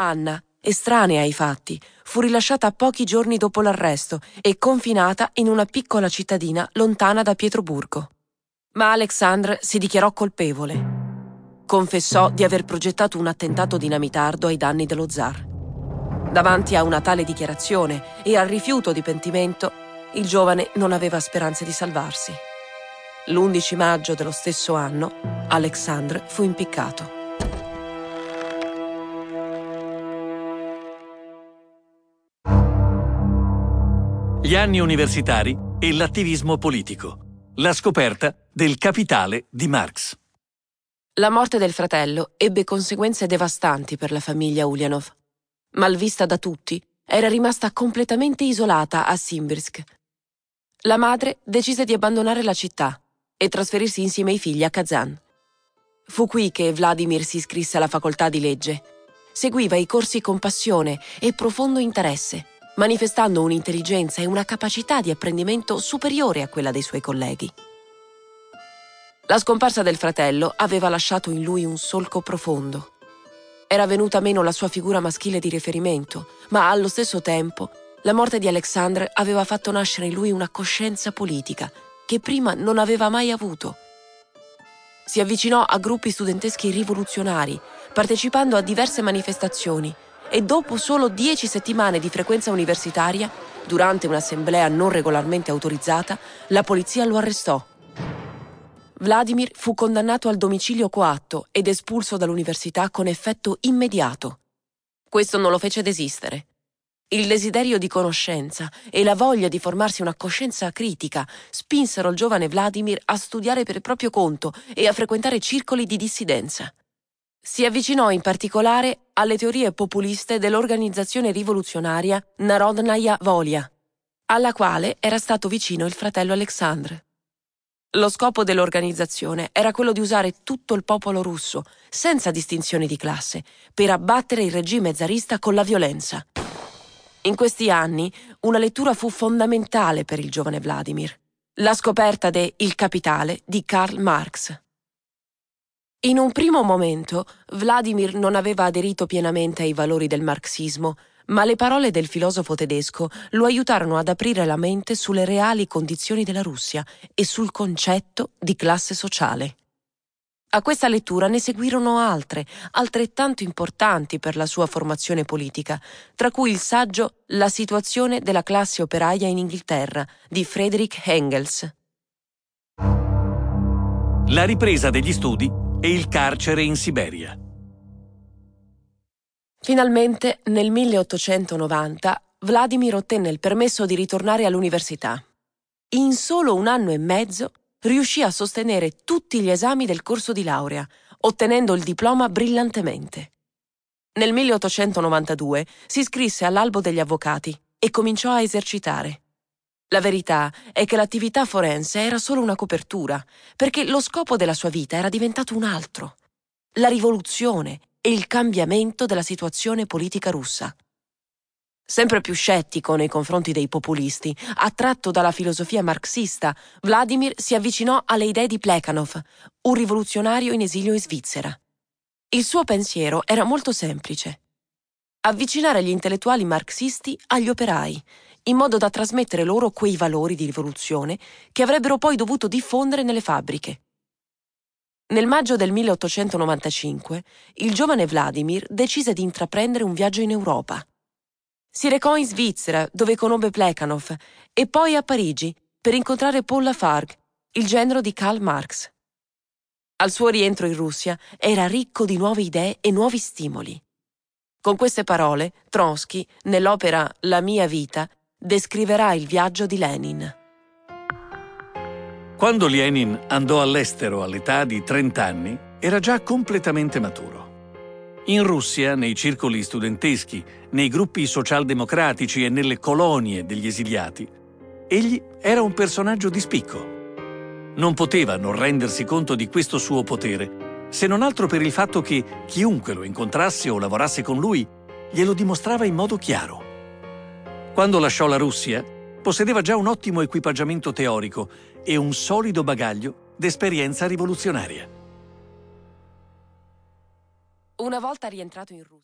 Anna, estranea ai fatti, fu rilasciata pochi giorni dopo l'arresto e confinata in una piccola cittadina lontana da Pietroburgo. Ma Alexandre si dichiarò colpevole. Confessò di aver progettato un attentato dinamitardo ai danni dello zar. Davanti a una tale dichiarazione e al rifiuto di pentimento, il giovane non aveva speranze di salvarsi. L'11 maggio dello stesso anno, Alexandre fu impiccato. Gli anni universitari e l'attivismo politico. La scoperta del Capitale di Marx. La morte del fratello ebbe conseguenze devastanti per la famiglia Ulyanov. Malvista da tutti, era rimasta completamente isolata a Simbirsk. La madre decise di abbandonare la città e trasferirsi insieme ai figli a Kazan. Fu qui che Vladimir si iscrisse alla facoltà di legge. Seguiva i corsi con passione e profondo interesse, manifestando un'intelligenza e una capacità di apprendimento superiore a quella dei suoi colleghi. La scomparsa del fratello aveva lasciato in lui un solco profondo. Era venuta meno la sua figura maschile di riferimento, ma allo stesso tempo la morte di Alexandre aveva fatto nascere in lui una coscienza politica che prima non aveva mai avuto. Si avvicinò a gruppi studenteschi rivoluzionari, partecipando a diverse manifestazioni, e dopo solo 10 settimane di frequenza universitaria, durante un'assemblea non regolarmente autorizzata, la polizia lo arrestò. Vladimir fu condannato al domicilio coatto ed espulso dall'università con effetto immediato. Questo non lo fece desistere. Il desiderio di conoscenza e la voglia di formarsi una coscienza critica spinsero il giovane Vladimir a studiare per proprio conto e a frequentare circoli di dissidenza. Si avvicinò in particolare alle teorie populiste dell'organizzazione rivoluzionaria Narodnaya Volia, alla quale era stato vicino il fratello Alexandre. Lo scopo dell'organizzazione era quello di usare tutto il popolo russo, senza distinzioni di classe, per abbattere il regime zarista con la violenza. In questi anni, una lettura fu fondamentale per il giovane Vladimir: la scoperta de Il Capitale di Karl Marx. In un primo momento, Vladimir non aveva aderito pienamente ai valori del marxismo, ma le parole del filosofo tedesco lo aiutarono ad aprire la mente sulle reali condizioni della Russia e sul concetto di classe sociale. A questa lettura ne seguirono altre, altrettanto importanti per la sua formazione politica, tra cui il saggio La situazione della classe operaia in Inghilterra di Friedrich Engels. La ripresa degli studi e il carcere in Siberia. Finalmente, nel 1890, Vladimir ottenne il permesso di ritornare all'università. In solo 1 anno e mezzo riuscì a sostenere tutti gli esami del corso di laurea, ottenendo il diploma brillantemente. Nel 1892 si iscrisse all'albo degli avvocati e cominciò a esercitare. La verità è che l'attività forense era solo una copertura, perché lo scopo della sua vita era diventato un altro: la rivoluzione e il cambiamento della situazione politica russa. Sempre più scettico nei confronti dei populisti, attratto dalla filosofia marxista, Vladimir si avvicinò alle idee di Plekhanov, un rivoluzionario in esilio in Svizzera. Il suo pensiero era molto semplice: avvicinare gli intellettuali marxisti agli operai, in modo da trasmettere loro quei valori di rivoluzione che avrebbero poi dovuto diffondere nelle fabbriche. Nel maggio del 1895, il giovane Vladimir decise di intraprendere un viaggio in Europa. Si recò in Svizzera, dove conobbe Plekhanov, e poi a Parigi per incontrare Paul Lafargue, il genero di Karl Marx. Al suo rientro in Russia era ricco di nuove idee e nuovi stimoli. Con queste parole, Trotsky, nell'opera La mia vita, descriverà il viaggio di Lenin. Quando Lenin andò all'estero all'età di 30 anni, era già completamente maturo. In Russia, nei circoli studenteschi, nei gruppi socialdemocratici e nelle colonie degli esiliati, egli era un personaggio di spicco. Non poteva non rendersi conto di questo suo potere, se non altro per il fatto che chiunque lo incontrasse o lavorasse con lui glielo dimostrava in modo chiaro. Quando lasciò la Russia, possedeva già un ottimo equipaggiamento teorico e un solido bagaglio d'esperienza rivoluzionaria. Una volta rientrato in Russia,